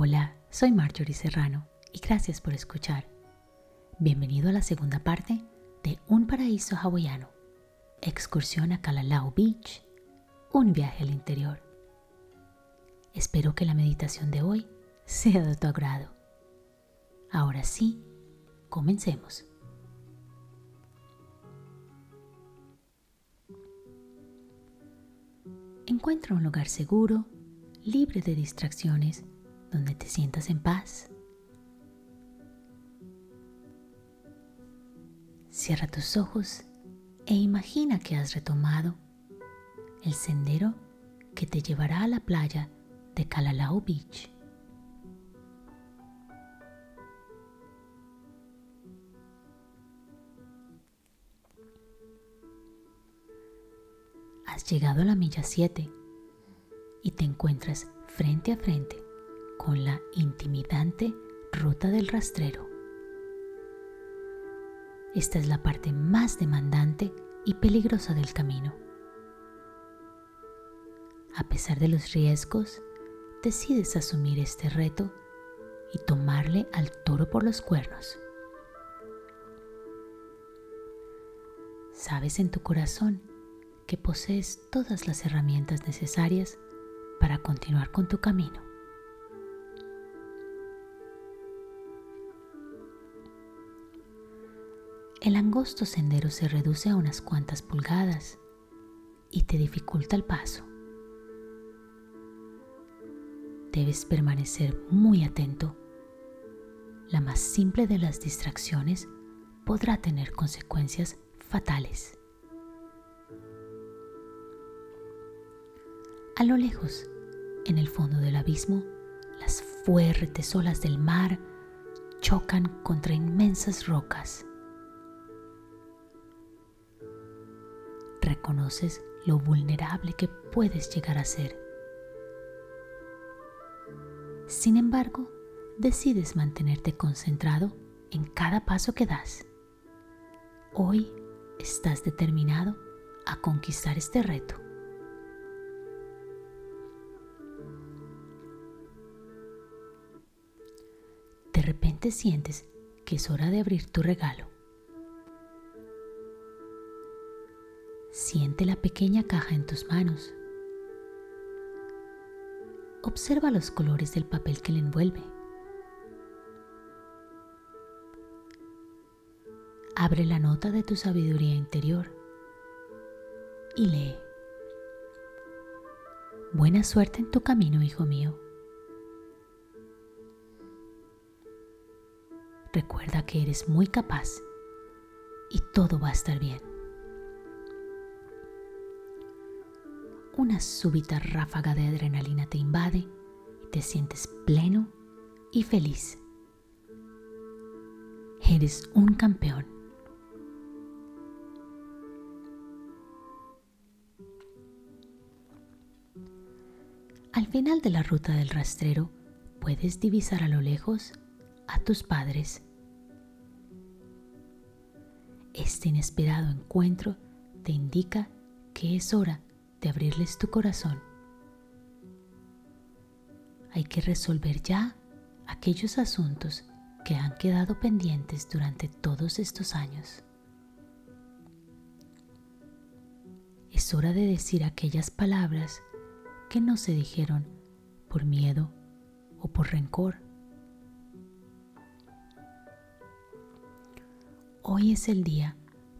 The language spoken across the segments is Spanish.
Hola, soy Marjorie Serrano y gracias por escuchar. Bienvenido a la segunda parte de Un paraíso hawaiano, excursión a Kalalau Beach, un viaje al interior. Espero que la meditación de hoy sea de tu agrado. Ahora sí, comencemos. Encuentra un lugar seguro, libre de distracciones, donde te sientas en paz. Cierra tus ojos e imagina que has retomado el sendero que te llevará a la playa de Kalalau Beach. Has llegado a la milla 7 y te encuentras frente a frente con la intimidante ruta del rastrero. Esta es la parte más demandante y peligrosa del camino. A pesar de los riesgos, decides asumir este reto y tomarle al toro por los cuernos. Sabes en tu corazón que posees todas las herramientas necesarias para continuar con tu camino. El angosto sendero se reduce a unas cuantas pulgadas y te dificulta el paso. Debes permanecer muy atento. La más simple de las distracciones podrá tener consecuencias fatales. A lo lejos, en el fondo del abismo, las fuertes olas del mar chocan contra inmensas rocas. Reconoces lo vulnerable que puedes llegar a ser. Sin embargo, decides mantenerte concentrado en cada paso que das. Hoy estás determinado a conquistar este reto. De repente sientes que es hora de abrir tu regalo. Siente la pequeña caja en tus manos. Observa los colores del papel que le envuelve. Abre la nota de tu sabiduría interior y lee: Buena suerte en tu camino, hijo mío. Recuerda que eres muy capaz y todo va a estar bien. Una súbita ráfaga de adrenalina te invade y te sientes pleno y feliz. Eres un campeón. Al final de la ruta del rastrero, puedes divisar a lo lejos a tus padres. Este inesperado encuentro te indica que es hora de abrirles tu corazón. Hay que resolver ya aquellos asuntos que han quedado pendientes durante todos estos años. Es hora de decir aquellas palabras que no se dijeron por miedo o por rencor. Hoy es el día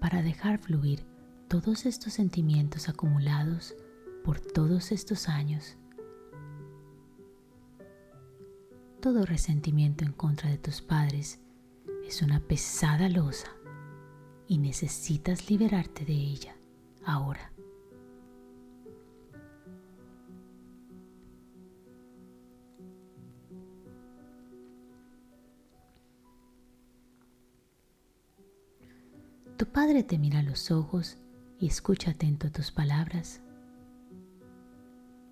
para dejar fluir todos estos sentimientos acumulados por todos estos años. Todo resentimiento en contra de tus padres es una pesada losa y necesitas liberarte de ella ahora. Tu padre te mira a los ojos y escucha atento a tus palabras.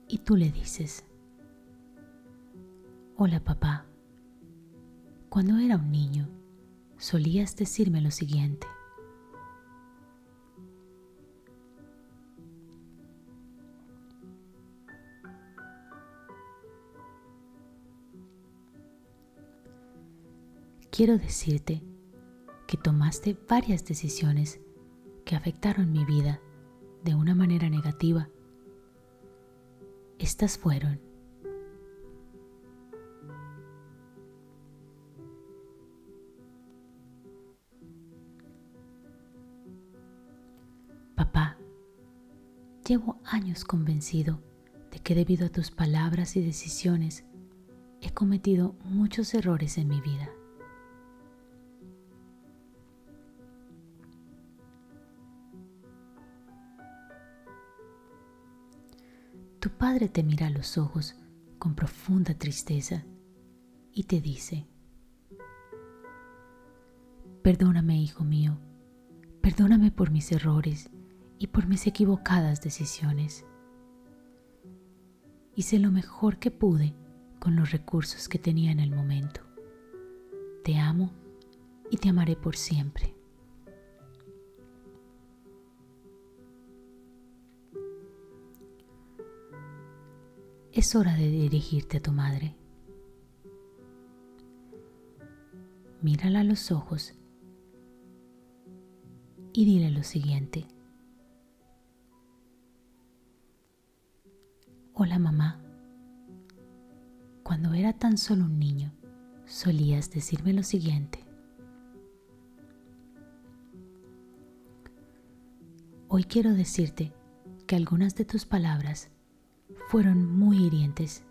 Y tú le dices: Hola, papá. Cuando era un niño, solías decirme lo siguiente. quiero decirte que tomaste varias decisiones que afectaron mi vida de una manera negativa. Estas fueron: Papá, llevo años convencido de que debido a tus palabras y decisiones he cometido muchos errores en mi vida. Tu padre te mira a los ojos con profunda tristeza y te dice: Perdóname, hijo mío, perdóname por mis errores y por mis equivocadas decisiones. Hice lo mejor que pude con los recursos que tenía en el momento. Te amo y te amaré por siempre. Es hora de dirigirte a tu madre. Mírala a los ojos y dile lo siguiente: Hola, mamá. Cuando era tan solo un niño, solías decirme lo siguiente. Hoy quiero decirte que algunas de tus palabras fueron muy hirientes.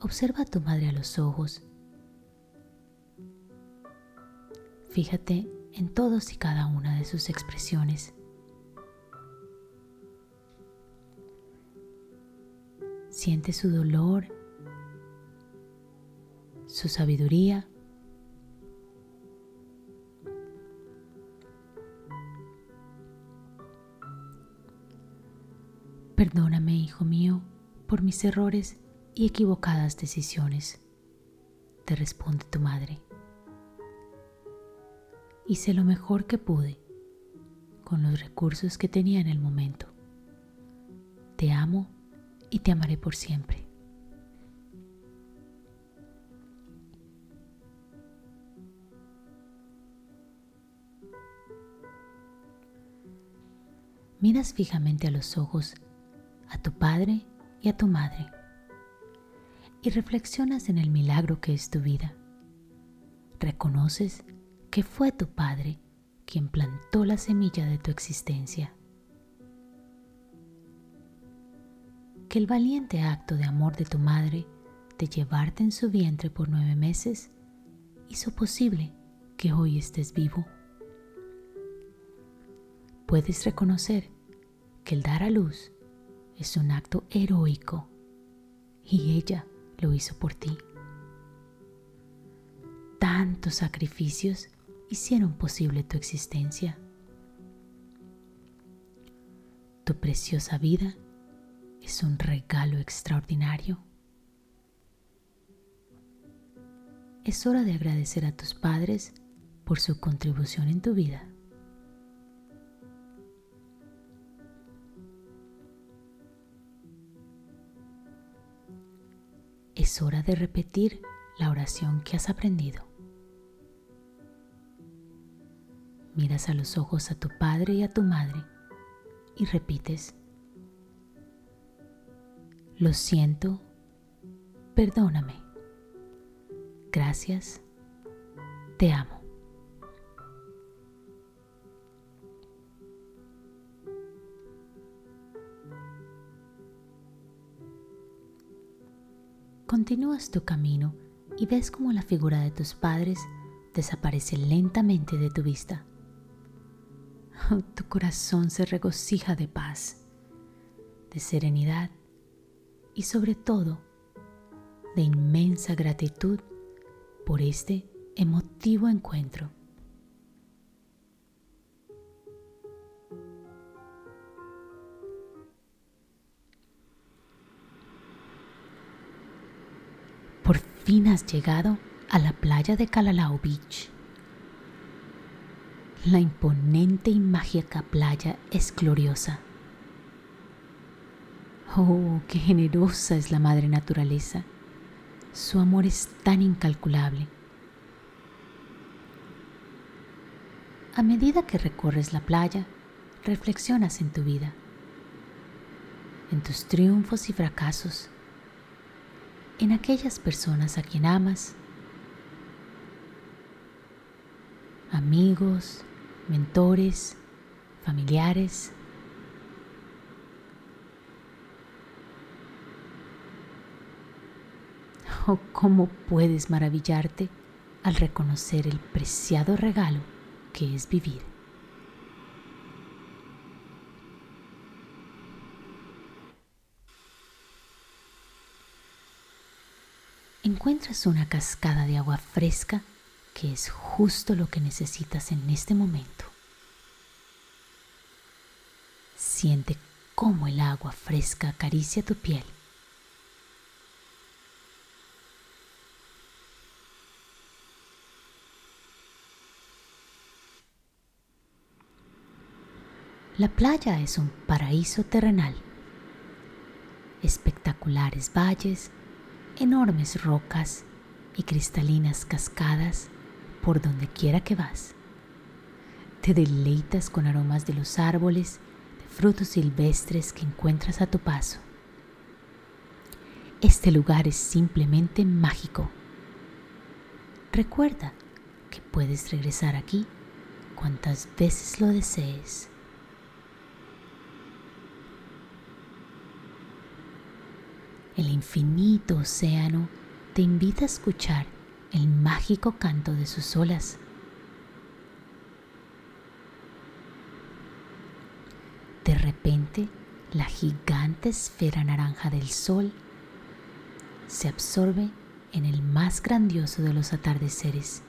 Observa a tu madre a los ojos. Fíjate en todos y cada una de sus expresiones. Siente su dolor, su sabiduría. Perdóname, hijo mío, por mis errores y equivocadas decisiones, te responde tu madre. Hice lo mejor que pude con los recursos que tenía en el momento. Te amo y te amaré por siempre. Miras fijamente a los ojos a tu padre y a tu madre, y reflexionas en el milagro que es tu vida. Reconoces que fue tu padre quien plantó la semilla de tu existencia, que el valiente acto de amor de tu madre de llevarte en su vientre por 9 meses hizo posible que hoy estés vivo. Puedes reconocer que el dar a luz es un acto heroico y ella lo hizo por ti. Tantos sacrificios hicieron posible tu existencia. Tu preciosa vida es un regalo extraordinario. Es hora de agradecer a tus padres por su contribución en tu vida. Es hora de repetir la oración que has aprendido. Miras a los ojos a tu padre y a tu madre y repites: Lo siento, perdóname, gracias, te amo. Continúas tu camino y ves cómo la figura de tus padres desaparece lentamente de tu vista. Tu corazón se regocija de paz, de serenidad y sobre todo de inmensa gratitud por este emotivo encuentro. Por fin has llegado a la playa de Kalalau Beach. La imponente y mágica playa es gloriosa. Oh, qué generosa es la madre naturaleza. Su amor es tan incalculable. A medida que recorres la playa, reflexionas en tu vida, en tus triunfos y fracasos, en aquellas personas a quien amas, amigos, mentores, familiares. Oh, ¿cómo puedes maravillarte al reconocer el preciado regalo que es vivir? Encuentras una cascada de agua fresca que es justo lo que necesitas en este momento. Siente cómo el agua fresca acaricia tu piel. La playa es un paraíso terrenal. Espectaculares valles, enormes rocas y cristalinas cascadas por donde quiera que vas. Te deleitas con aromas de los árboles, de frutos silvestres que encuentras a tu paso. Este lugar es simplemente mágico. Recuerda que puedes regresar aquí cuantas veces lo desees. El infinito océano te invita a escuchar el mágico canto de sus olas. De repente, la gigante esfera naranja del sol se absorbe en el más grandioso de los atardeceres.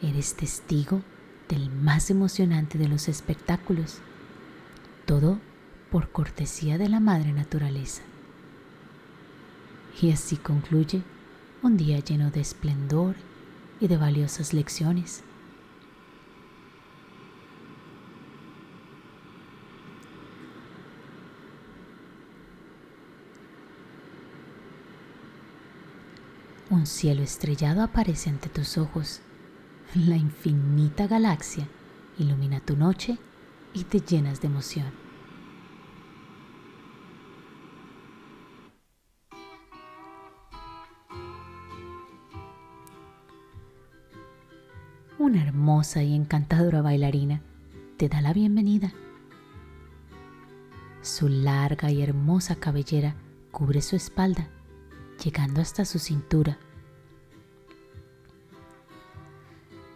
Eres testigo del más emocionante de los espectáculos. Todo por cortesía de la madre naturaleza. Y así concluye un día lleno de esplendor y de valiosas lecciones. Un cielo estrellado aparece ante tus ojos. La infinita galaxia ilumina tu noche y te llenas de emoción. Una hermosa y encantadora bailarina te da la bienvenida. Su larga y hermosa cabellera cubre su espalda, llegando hasta su cintura.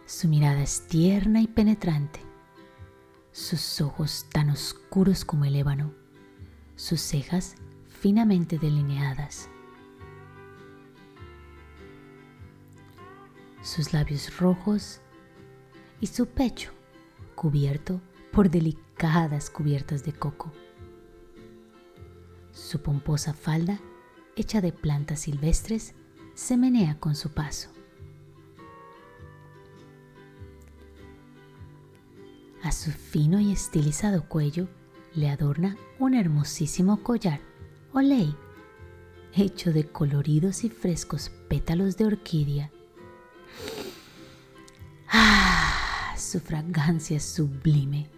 Su mirada es tierna y penetrante, sus ojos tan oscuros como el ébano, sus cejas finamente delineadas. Sus labios rojos y su pecho cubierto por delicadas cubiertas de coco. Su pomposa falda, hecha de plantas silvestres, se menea con su paso. A su fino y estilizado cuello le adorna un hermosísimo collar o lei, hecho de coloridos y frescos pétalos de orquídea. Su fragancia es sublime.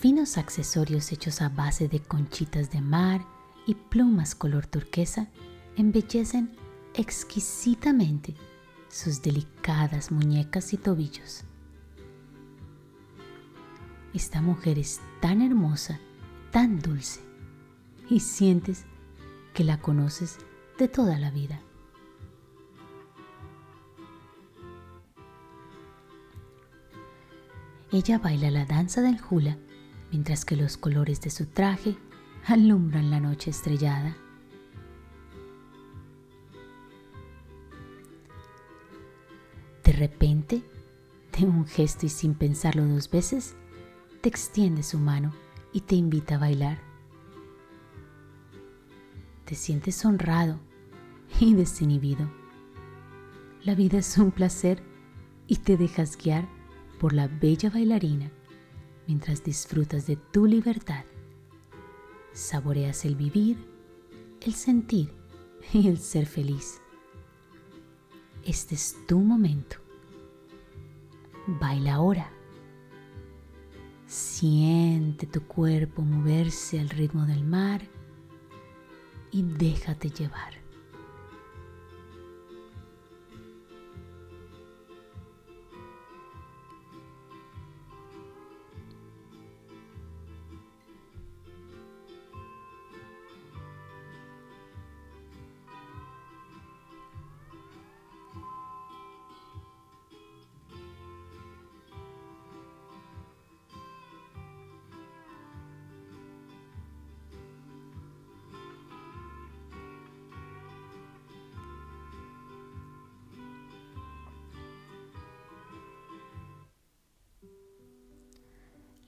Finos accesorios hechos a base de conchitas de mar y plumas color turquesa embellecen exquisitamente sus delicadas muñecas y tobillos. Esta mujer es tan hermosa, tan dulce, y sientes que la conoces de toda la vida. Ella baila la danza del hula, mientras que los colores de su traje alumbran la noche estrellada. De repente, de un gesto y sin pensarlo dos veces, te extiende su mano y te invita a bailar. Te sientes honrado y desinhibido. La vida es un placer y te dejas guiar por la bella bailarina mientras disfrutas de tu libertad. Saboreas el vivir, el sentir y el ser feliz. Este es tu momento. Baila ahora. Siente tu cuerpo moverse al ritmo del mar y déjate llevar.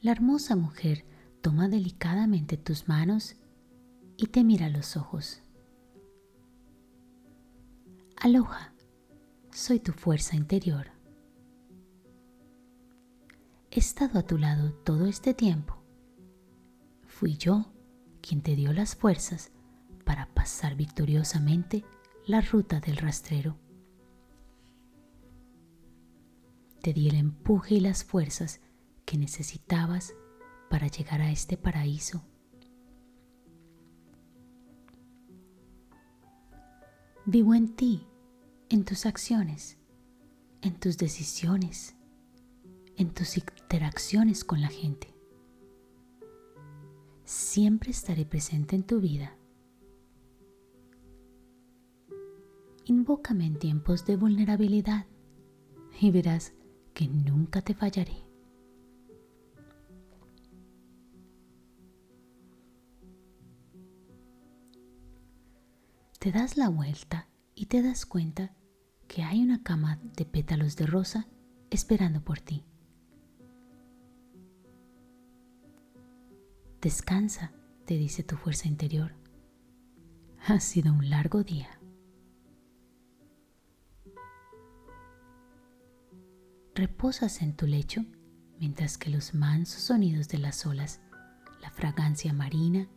La hermosa mujer toma delicadamente tus manos y te mira a los ojos. Aloha, soy tu fuerza interior. He estado a tu lado todo este tiempo. Fui yo quien te dio las fuerzas para pasar victoriosamente la ruta del rastrero. Te di el empuje y las fuerzas que necesitabas para llegar a este paraíso. Vivo en ti, en tus acciones, en tus decisiones, en tus interacciones con la gente. Siempre estaré presente en tu vida. Invócame en tiempos de vulnerabilidad y verás que nunca te fallaré. Te das la vuelta y te das cuenta que hay una cama de pétalos de rosa esperando por ti. Descansa, te dice tu fuerza interior. Ha sido un largo día. Reposas en tu lecho mientras que los mansos sonidos de las olas, la fragancia marina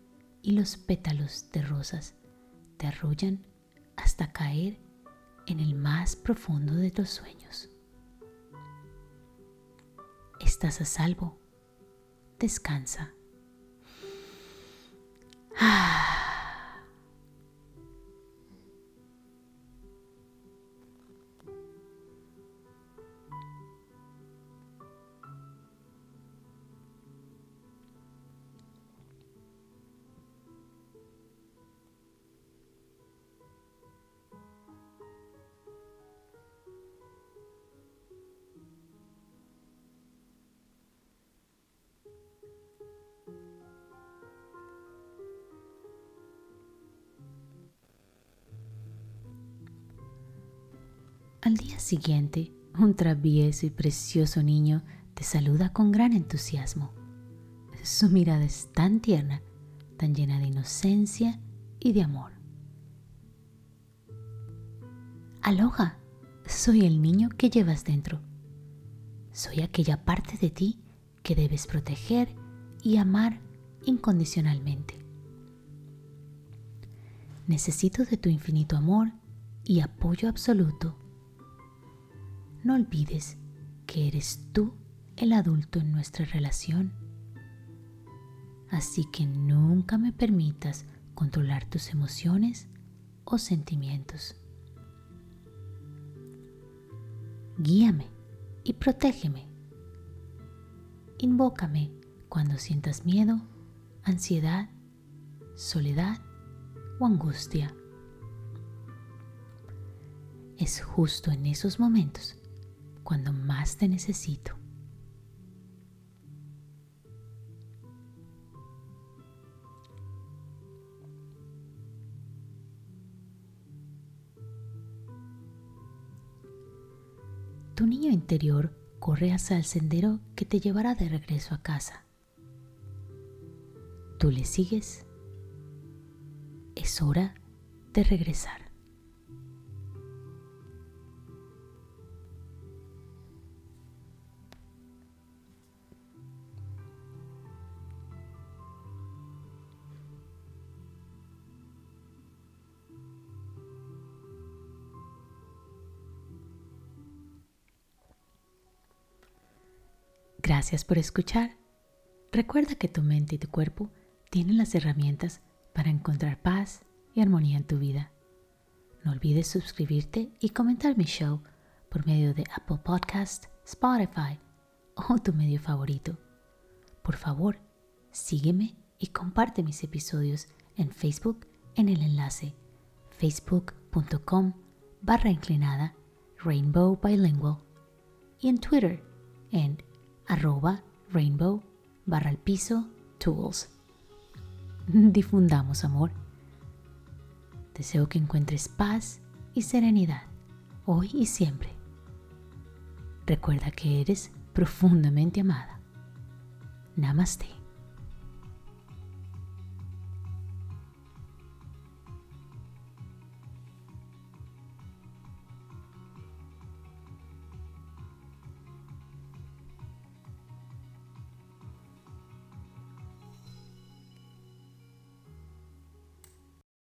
y los pétalos de rosas te arrullan hasta caer en el más profundo de tus sueños. Estás a salvo. Descansa. Al día siguiente, un travieso y precioso niño te saluda con gran entusiasmo. Su mirada es tan tierna, tan llena de inocencia y de amor. Aloha, soy el niño que llevas dentro. Soy aquella parte de ti que debes proteger y amar incondicionalmente. Necesito de tu infinito amor y apoyo absoluto. No olvides que eres tú el adulto en nuestra relación. Así que nunca me permitas controlar tus emociones o sentimientos. Guíame y protégeme. Invócame cuando sientas miedo, ansiedad, soledad o angustia. Es justo en esos momentos cuando más te necesito. Tu niño interior corre hacia el sendero que te llevará de regreso a casa. Tú le sigues. Es hora de regresar. Gracias por escuchar. Recuerda que tu mente y tu cuerpo tienen las herramientas para encontrar paz y armonía en tu vida. No olvides suscribirte y comentar mi show por medio de Apple Podcasts, Spotify o tu medio favorito. Por favor, sígueme y comparte mis episodios en Facebook en el enlace facebook.com/Rainbow Bilingual y en Twitter en @Rainbow_Tools. Difundamos amor. Deseo que encuentres paz y serenidad hoy y siempre. Recuerda que eres profundamente amada. Namaste.